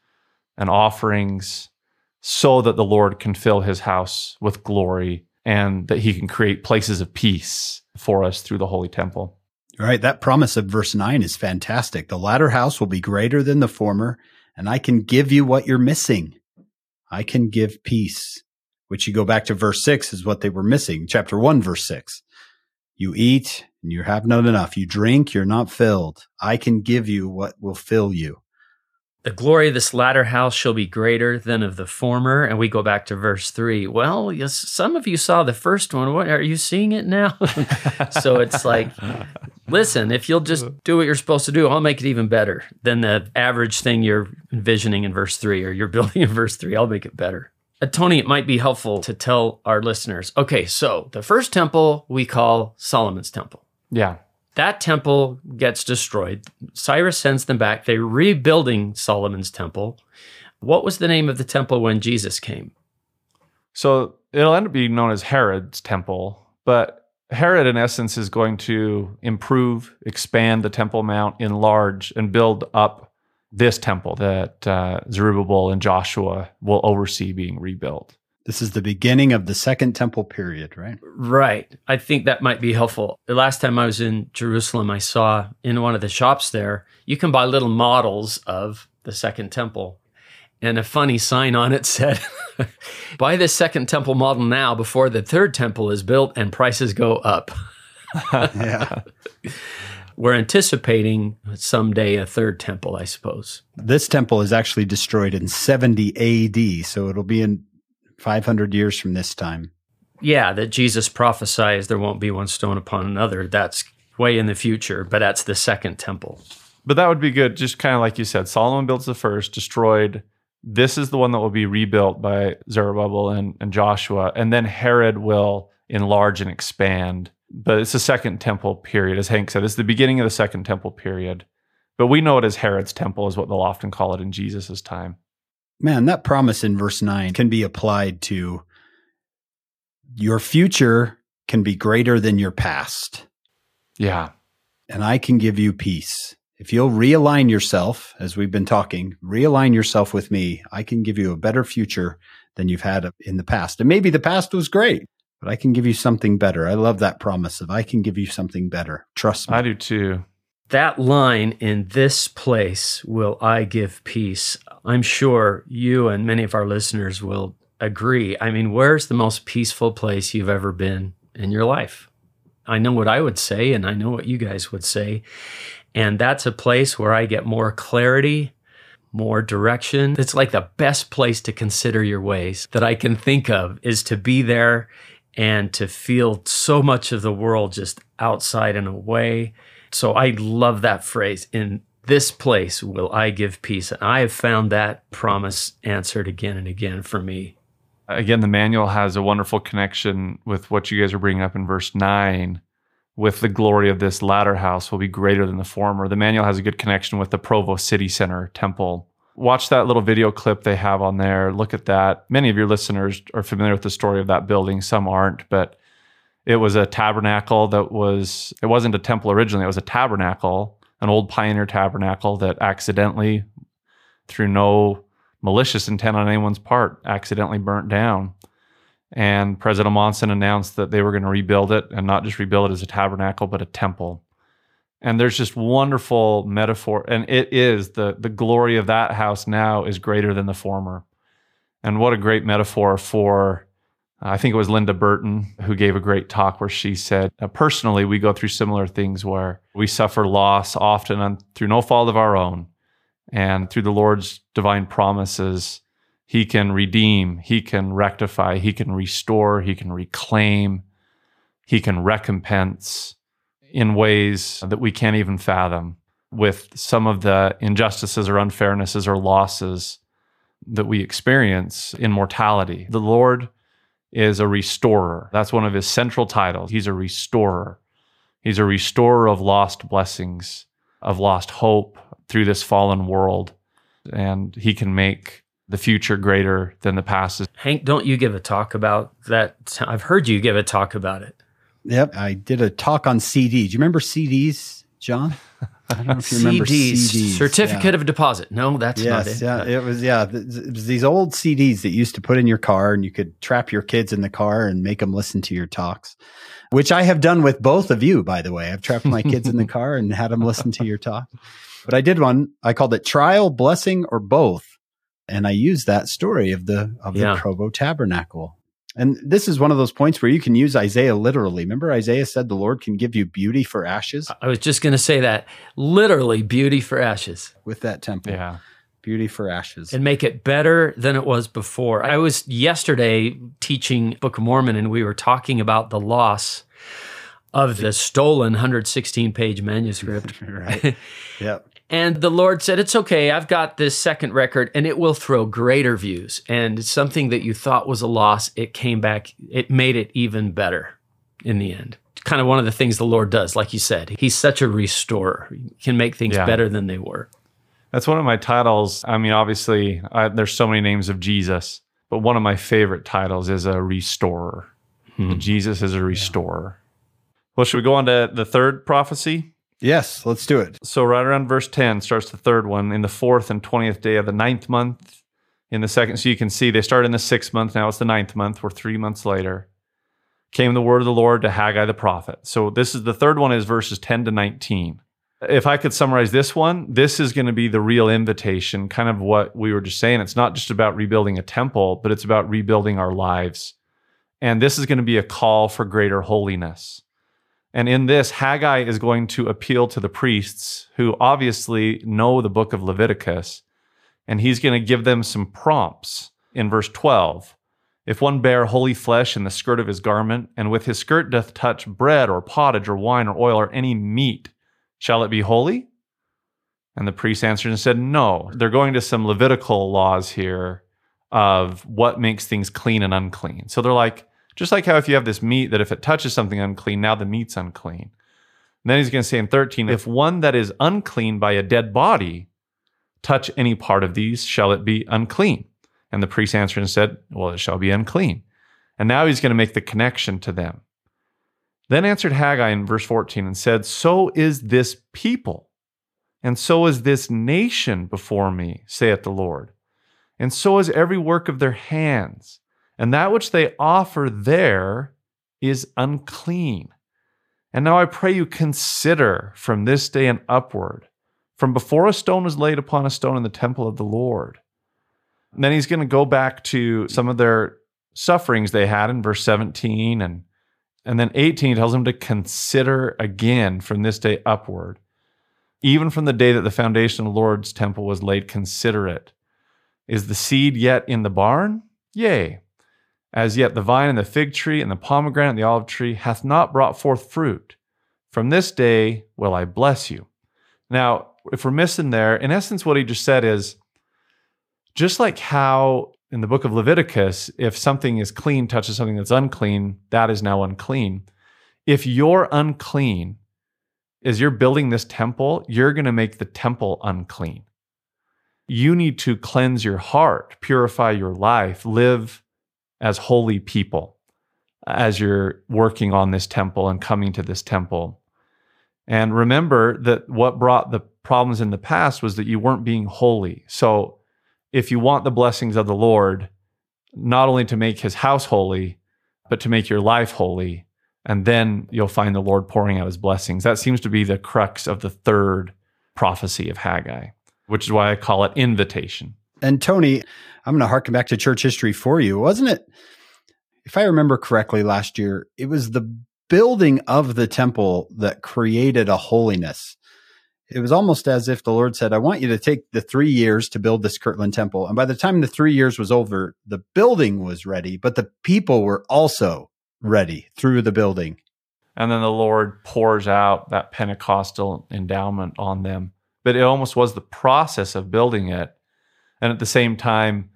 and offerings, so that the Lord can fill his house with glory and that he can create places of peace for us through the Holy Temple. All right, that promise of verse 9 is fantastic. The latter house will be greater than the former, and I can give you what you're missing. I can give peace, which you go back to verse 6 is what they were missing. Chapter 1, verse 6. You eat and you have not enough. You drink, you're not filled. I can give you what will fill you. The glory of this latter house shall be greater than of the former. And we go back to verse 3. Well, yes, some of you saw the first one. What, are you seeing it now? So it's like, listen, if you'll just do what you're supposed to do, I'll make it even better than the average thing you're envisioning in verse 3 or you're building in verse 3. I'll make it better. Tony, it might be helpful to tell our listeners, okay, so the first temple we call Solomon's temple. Yeah. That temple gets destroyed. Cyrus sends them back. They're rebuilding Solomon's temple. What was the name of the temple when Jesus came? So it'll end up being known as Herod's temple, but Herod, in essence, is going to improve, expand the Temple Mount, enlarge, and build up this temple that Zerubbabel and Joshua will oversee being rebuilt. This is the beginning of the Second Temple period, right? Right. I think that might be helpful. The last time I was in Jerusalem, I saw in one of the shops there, you can buy little models of the Second Temple. And a funny sign on it said, buy this Second Temple model now before the Third Temple is built and prices go up. Yeah. We're anticipating someday a third temple, I suppose. This temple is actually destroyed in 70 AD, so it'll be in 500 years from this time. Yeah, that Jesus prophesies there won't be one stone upon another. That's way in the future, but that's the second temple. But that would be good, just kind of like you said, Solomon builds the first, destroyed. This is the one that will be rebuilt by Zerubbabel and Joshua, and then Herod will enlarge and expand. But it's the second temple period, as Hank said. It's the beginning of the second temple period. But we know it as Herod's temple is what they'll often call it in Jesus' time. Man, that promise in verse 9 can be applied to your future can be greater than your past. Yeah. And I can give you peace. If you'll realign yourself, as we've been talking, realign yourself with me, I can give you a better future than you've had in the past. And maybe the past was great, but I can give you something better. I love that promise of I can give you something better. Trust me. I do too. That line, in this place will I give peace, I'm sure you and many of our listeners will agree. I mean, where's the most peaceful place you've ever been in your life? I know what I would say, and I know what you guys would say. And that's a place where I get more clarity, more direction. It's like the best place to consider your ways that I can think of is to be there and to feel so much of the world just outside and away. So I love that phrase, in this place will I give peace. And I have found that promise answered again and again for me. Again, the manual has a wonderful connection with what you guys are bringing up in verse 9, with the glory of this latter house will be greater than the former. The manual has a good connection with the Provo City Center Temple. Watch that little video clip they have on there. Look at that. Many of your listeners are familiar with the story of that building. Some aren't, but it was a tabernacle that was, it wasn't a temple originally, it was a tabernacle, an old pioneer tabernacle that accidentally, through no malicious intent on anyone's part, accidentally burnt down. And President Monson announced that they were going to rebuild it, and not just rebuild it as a tabernacle, but a temple. And there's just wonderful metaphor, and it is, the glory of that house now is greater than the former. And what a great metaphor for, I think it was Linda Burton who gave a great talk where she said, personally, we go through similar things where we suffer loss often through no fault of our own. And through the Lord's divine promises, he can redeem, he can rectify, he can restore, he can reclaim. He can recompense in ways that we can't even fathom with some of the injustices or unfairnesses or losses that we experience in mortality. The Lord is a restorer. That's one of his central titles. He's a restorer. He's a restorer of lost blessings, of lost hope through this fallen world. And he can make the future greater than the past. Hank, don't you give a talk about that? I've heard you give a talk about it. Yep, I did a talk on CDs. Do you remember CDs, John? I don't know if you remember CDs. Certificate of deposit. No, that's not it. It was these old CDs that you used to put in your car, and you could trap your kids in the car and make them listen to your talks, which I have done with both of you, by the way. I've trapped my kids in the car and had them listen to your talk. But I did one. I called it Trial, Blessing, or Both. And I used that story of the Provo Tabernacle. And this is one of those points where you can use Isaiah literally. Remember, Isaiah said the Lord can give you beauty for ashes? I was just going to say that. Literally, beauty for ashes. With that temple. Yeah. Beauty for ashes. And make it better than it was before. I was yesterday teaching Book of Mormon, and we were talking about the loss of the stolen 116-page manuscript. Right. Yep. And the Lord said, it's okay, I've got this second record, and it will throw greater views. And something that you thought was a loss, it came back, it made it even better in the end. It's kind of one of the things the Lord does, like you said. He's such a restorer. He can make things better than they were. That's one of my titles. I mean, obviously, there's so many names of Jesus, but one of my favorite titles is a restorer. Hmm. Jesus is a restorer. Yeah. Well, should we go on to the third prophecy? Yes, let's do it. So right around verse 10 starts the third one, in the 4th and 20th day of the 9th month, in the second. So you can see they start in the 6th month, now it's the 9th month, we're 3 months later. Came the word of the Lord to Haggai the prophet. So this is the third one, is verses 10 to 19. If I could summarize this one, this is going to be the real invitation, kind of what we were just saying. It's not just about rebuilding a temple, but it's about rebuilding our lives. And this is going to be a call for greater holiness. And in this, Haggai is going to appeal to the priests who obviously know the book of Leviticus, and he's going to give them some prompts in verse 12. If one bear holy flesh in the skirt of his garment, and with his skirt doth touch bread or pottage or wine or oil or any meat, shall it be holy? And the priest answered and said, no. They're going to some Levitical laws here of what makes things clean and unclean. So they're like, just like how if you have this meat, that if it touches something unclean, now the meat's unclean. And then he's going to say in 13, if one that is unclean by a dead body touch any part of these, shall it be unclean? And the priest answered and said, well, it shall be unclean. And now he's going to make the connection to them. Then answered Haggai in verse 14 and said, so is this people, and so is this nation before me, saith the Lord, and so is every work of their hands. And that which they offer there is unclean. And now I pray you consider from this day and upward, from before a stone was laid upon a stone in the temple of the Lord. And then he's going to go back to some of their sufferings they had in verse 17. And then 18 tells them to consider again from this day upward. Even from the day that the foundation of the Lord's temple was laid, consider it. Is the seed yet in the barn? Yea. As yet the vine and the fig tree and the pomegranate and the olive tree hath not brought forth fruit. From this day will I bless you. Now, if we're missing there, in essence, what he just said is, just like how in the book of Leviticus, if something is clean touches something that's unclean, that is now unclean. If you're unclean, as you're building this temple, you're going to make the temple unclean. You need to cleanse your heart, purify your life, live as holy people, as you're working on this temple and coming to this temple. And remember that what brought the problems in the past was that you weren't being holy. So if you want the blessings of the Lord, not only to make his house holy, but to make your life holy, and then you'll find the Lord pouring out his blessings. That seems to be the crux of the third prophecy of Haggai, which is why I call it invitation. And Tony, I'm going to harken back to church history for you. Wasn't it, if I remember correctly last year, it was the building of the temple that created a holiness. It was almost as if the Lord said, I want you to take the 3 years to build this Kirtland temple. And by the time the 3 years was over, the building was ready, but the people were also ready through the building And then the Lord pours out that Pentecostal endowment on them. But it almost was the process of building it. And at the same time,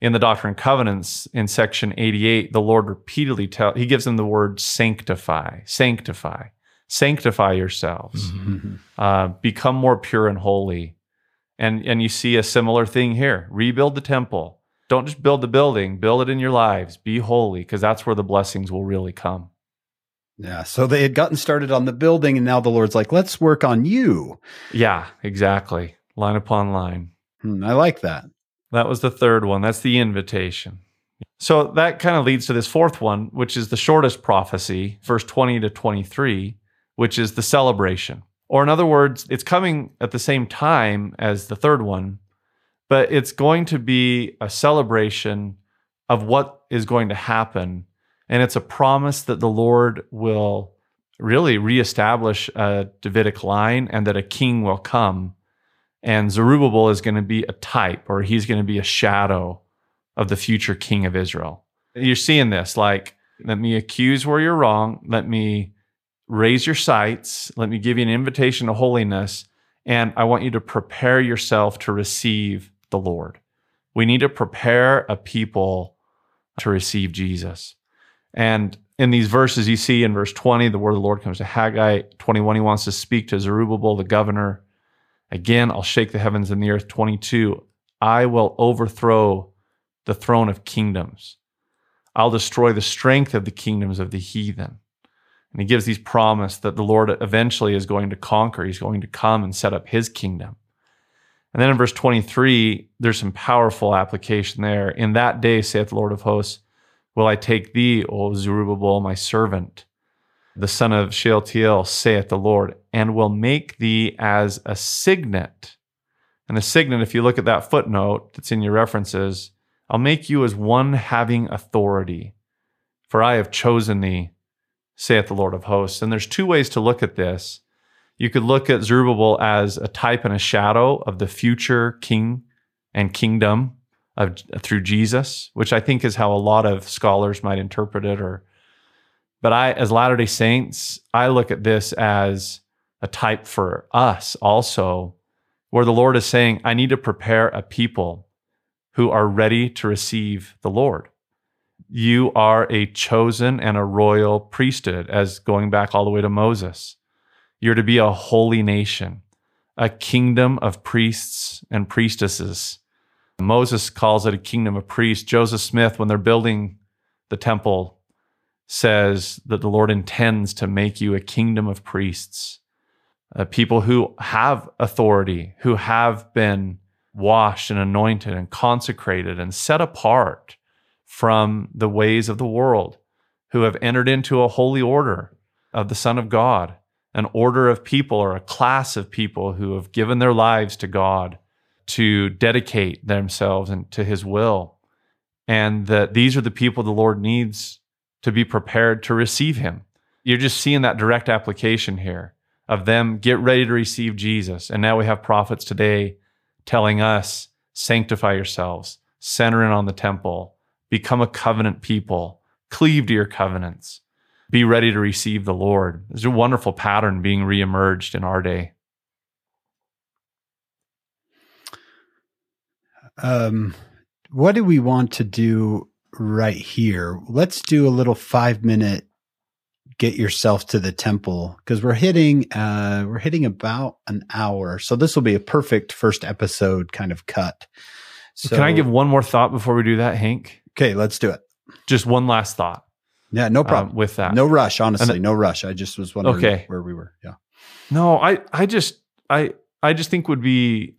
in the Doctrine and Covenants, in section 88, the Lord repeatedly he gives them the word sanctify, sanctify, sanctify yourselves, mm-hmm. Become more pure and holy. And you see a similar thing here. Rebuild the temple. Don't just build the building, build it in your lives. Be holy, because that's where the blessings will really come. Yeah, so they had gotten started on the building, and now the Lord's like, let's work on you. Yeah, exactly. Line upon line. I like that. That was the third one. That's the invitation. So that kind of leads to this fourth one, which is the shortest prophecy, verse 20 to 23, which is the celebration. Or in other words, it's coming at the same time as the third one, but it's going to be a celebration of what is going to happen. And it's a promise that the Lord will really reestablish a Davidic line and that a king will come. And Zerubbabel is going to be a type, or he's going to be a shadow of the future king of Israel. You're seeing this, like, let me accuse where you're wrong. Let me raise your sights. Let me give you an invitation to holiness. And I want you to prepare yourself to receive the Lord. We need to prepare a people to receive Jesus. And in these verses, you see in verse 20, the word of the Lord comes to Haggai. 21, he wants to speak to Zerubbabel, the governor. Again, I'll shake the heavens and the earth. 22, I will overthrow the throne of kingdoms. I'll destroy the strength of the kingdoms of the heathen. And he gives these promise that the Lord eventually is going to conquer. He's going to come and set up his kingdom. And then in verse 23, there's some powerful application there. In that day, saith the Lord of hosts, will I take thee, O Zerubbabel, my servant, the son of Shealtiel, saith the Lord, and will make thee as a signet. And a signet, if you look at that footnote that's in your references, I'll make you as one having authority, for I have chosen thee, saith the Lord of hosts. And there's two ways to look at this. You could look at Zerubbabel as a type and a shadow of the future king and kingdom through Jesus, which I think is how a lot of scholars might interpret it, but I, as Latter-day Saints, I look at this as a type for us also, where the Lord is saying, I need to prepare a people who are ready to receive the Lord. You are a chosen and a royal priesthood, as going back all the way to Moses. You're to be a holy nation, a kingdom of priests and priestesses. Moses calls it a kingdom of priests. Joseph Smith, when they're building the temple, says that the Lord intends to make you a kingdom of priests, people who have authority, who have been washed and anointed and consecrated and set apart from the ways of the world, who have entered into a holy order of the Son of God, an order of people or a class of people who have given their lives to God to dedicate themselves and to His will. And that these are the people the Lord needs to be prepared to receive Him. You're just seeing that direct application here of them get ready to receive Jesus. And now we have prophets today telling us, sanctify yourselves, center in on the temple, become a covenant people, cleave to your covenants, be ready to receive the Lord. There's a wonderful pattern being reemerged in our day. What do we want to do right here? Let's do a little 5-minute get yourself to the temple, because we're hitting about an hour. So this will be a perfect first episode kind of cut. So, can I give one more thought before we do that, Hank? Okay, let's do it. Just one last thought. Yeah, no problem with that. No rush, honestly, no rush. I just was wondering where we were. Yeah. No, I just think would be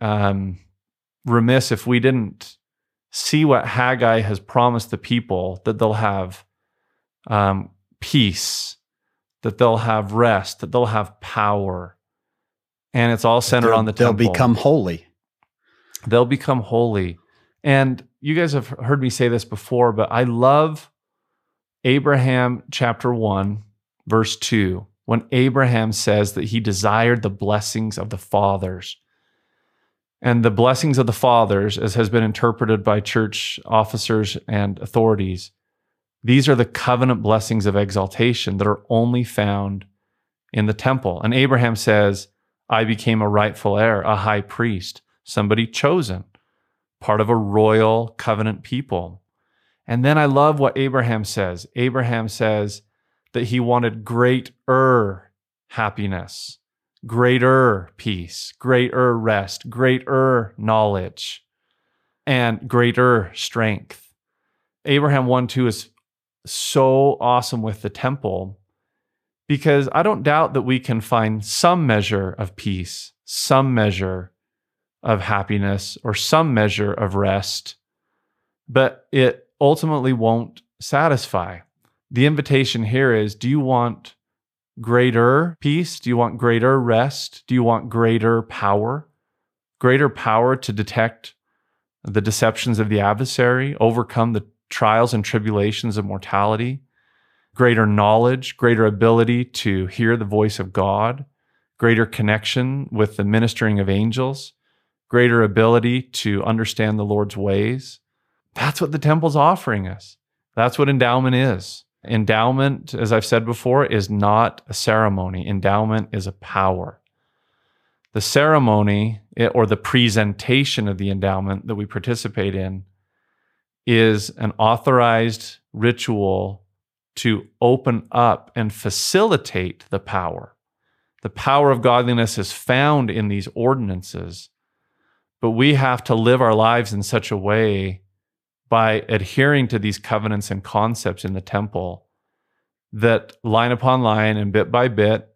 remiss if we didn't see what Haggai has promised the people, that they'll have peace, that they'll have rest, that they'll have power. And it's all centered on the temple. They'll become holy. They'll become holy. And you guys have heard me say this before, but I love Abraham chapter 1, verse 2, when Abraham says that he desired the blessings of the fathers. And the blessings of the fathers, as has been interpreted by church officers and authorities, These are the covenant blessings of exaltation that are only found in the temple. And Abraham says, I became a rightful heir, a high priest, somebody chosen, part of a royal covenant people. And then I love what Abraham says. Abraham says that he wanted greater happiness, greater peace, greater rest, greater knowledge, and greater strength. Abraham 1:2 is so awesome with the temple, because I don't doubt that we can find some measure of peace, some measure of happiness, or some measure of rest, but it ultimately won't satisfy. The invitation here is, do you want greater peace? Do you want greater rest? Do you want greater power? Greater power to detect the deceptions of the adversary, overcome the trials and tribulations of mortality, greater knowledge, greater ability to hear the voice of God, greater connection with the ministering of angels, greater ability to understand the Lord's ways. That's what the temple's offering us. That's what endowment is. Endowment, as I've said before, is not a ceremony. Endowment is a power. The ceremony, or the presentation of the endowment that we participate in, is an authorized ritual to open up and facilitate the power. The power of godliness is found in these ordinances, but we have to live our lives in such a way by adhering to these covenants and concepts in the temple that line upon line and bit by bit,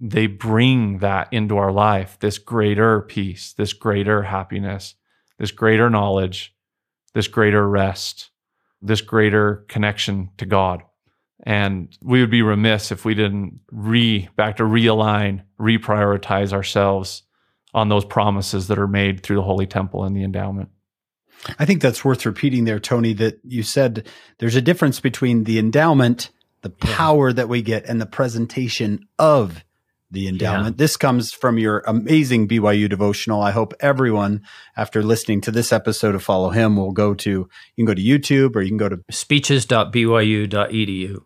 they bring that into our life, this greater peace, this greater happiness, this greater knowledge, this greater rest, this greater connection to God. And we would be remiss if we didn't reprioritize ourselves on those promises that are made through the Holy Temple and the endowment. I think that's worth repeating there, Tony, that you said there's a difference between the endowment, the power that we get, and the presentation of the endowment. Yeah. This comes from your amazing BYU devotional. I hope everyone, after listening to this episode of Follow Him, will go to, you can go to YouTube or you can go to speeches.byu.edu.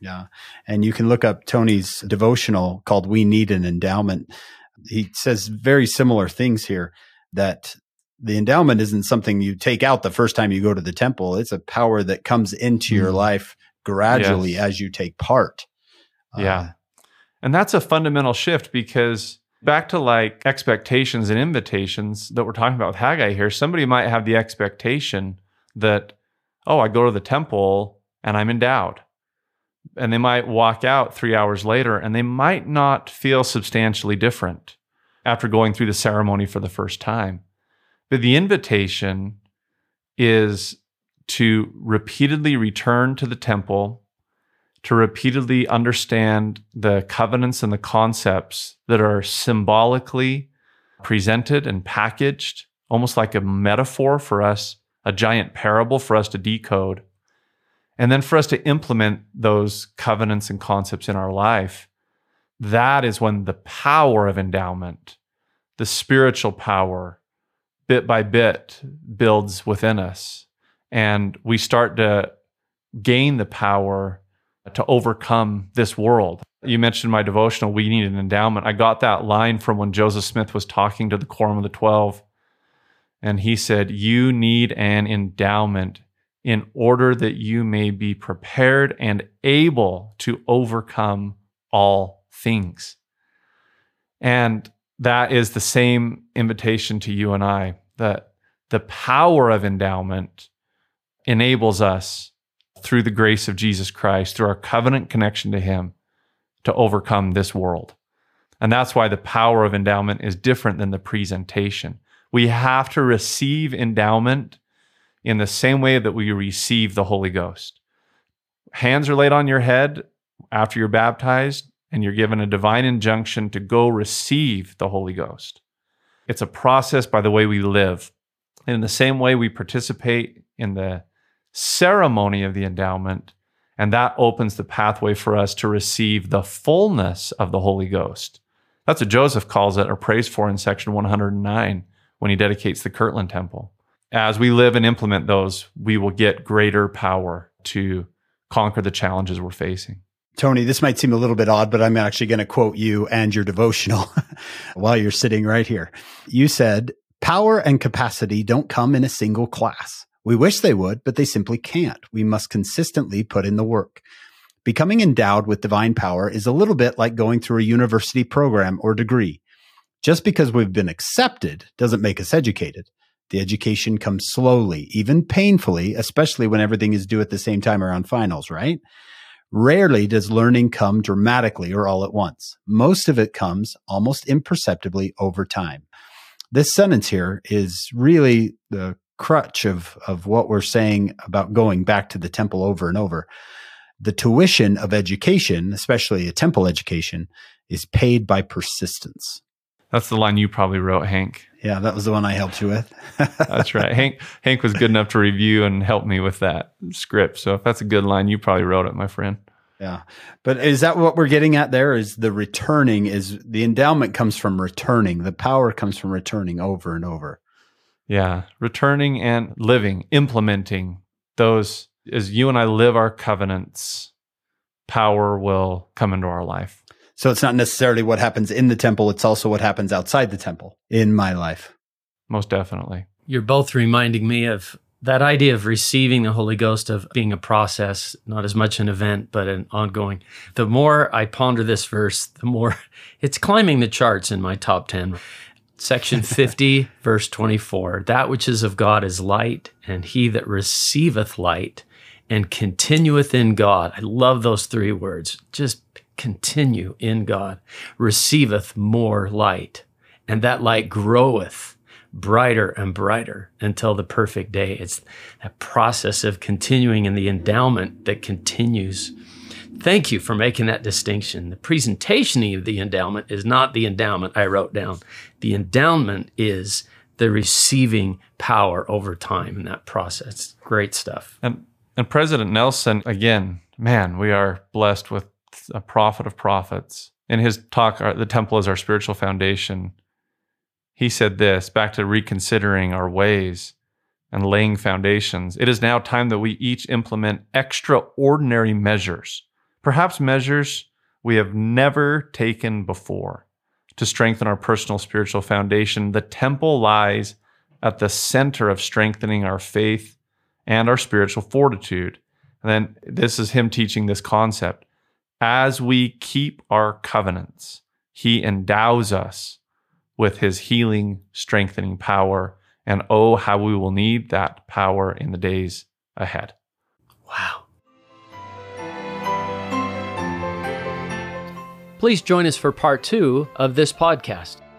Yeah. And you can look up Tony's devotional called We Need an Endowment. He says very similar things here, that the endowment isn't something you take out the first time you go to the temple. It's a power that comes into your life gradually as you take part. And that's a fundamental shift, because back to like expectations and invitations that we're talking about with Haggai here, somebody might have the expectation that, oh, I go to the temple and I'm endowed. And they might walk out 3 hours later and they might not feel substantially different after going through the ceremony for the first time. But the invitation is to repeatedly return to the temple, to repeatedly understand the covenants and the concepts that are symbolically presented and packaged, almost like a metaphor for us, a giant parable for us to decode, and then for us to implement those covenants and concepts in our life. That is when the power of endowment, the spiritual power, bit by bit builds within us, and we start to gain the power to overcome this world. You mentioned my devotional, We Need an Endowment. I got that line from when Joseph Smith was talking to the Quorum of the 12, and he said, you need an endowment in order that you may be prepared and able to overcome all things. And that is the same invitation to you and I, that the power of endowment enables us, through the grace of Jesus Christ, through our covenant connection to Him, to overcome this world. And that's why the power of endowment is different than the presentation. We have to receive endowment in the same way that we receive the Holy Ghost. Hands are laid on your head after you're baptized, and you're given a divine injunction to go receive the Holy Ghost. It's a process by the way we live. And in the same way we participate in the ceremony of the endowment, and that opens the pathway for us to receive the fullness of the Holy Ghost. That's what Joseph calls it, or prays for, in section 109 when he dedicates the Kirtland Temple. As we live and implement those, we will get greater power to conquer the challenges we're facing. Tony, this might seem a little bit odd, but I'm actually going to quote you and your devotional while you're sitting right here. You said, "Power and capacity don't come in a single class. We wish they would, but they simply can't. We must consistently put in the work. Becoming endowed with divine power is a little bit like going through a university program or degree. Just because we've been accepted doesn't make us educated. The education comes slowly, even painfully, especially when everything is due at the same time around finals, right? Rarely does learning come dramatically or all at once. Most of it comes almost imperceptibly over time." This sentence here is really the crutch of what we're saying about going back to the temple over and over. The tuition of education, especially a temple education, is paid by persistence. That's the line you probably wrote, Hank. Yeah, that was the one I helped you with. That's right. Hank was good enough to review and help me with that script. So if that's a good line, you probably wrote it, my friend. Yeah. But is that what we're getting at there? Is the returning, is the endowment comes from returning. The power comes from returning over and over. Yeah. Returning and living, implementing those. As you and I live our covenants, power will come into our life. So it's not necessarily what happens in the temple. It's also what happens outside the temple in my life. Most definitely. You're both reminding me of that idea of receiving the Holy Ghost, of being a process, not as much an event, but an ongoing. The more I ponder this verse, the more it's climbing the charts in my top 10. Section 50, verse 24, "That which is of God is light, and he that receiveth light and continueth in God." I love those three words. Just continue in God, "receiveth more light, and that light groweth brighter and brighter until the perfect day." It's that process of continuing in the endowment that continues. Thank you for making that distinction. The presentation of the endowment is not the endowment I wrote down. The endowment is the receiving power over time in that process. Great stuff. And President Nelson, again, man, we are blessed with a prophet of prophets. In his talk, "The Temple is Our Spiritual Foundation," he said this, back to reconsidering our ways and laying foundations. "It is now time that we each implement extraordinary measures, perhaps measures we have never taken before, to strengthen our personal spiritual foundation. The temple lies at the center of strengthening our faith and our spiritual fortitude." And then this is him teaching this concept. "As we keep our covenants, he endows us with his healing, strengthening power, and oh, how we will need that power in the days ahead." Wow. Please join us for part 2 of this podcast.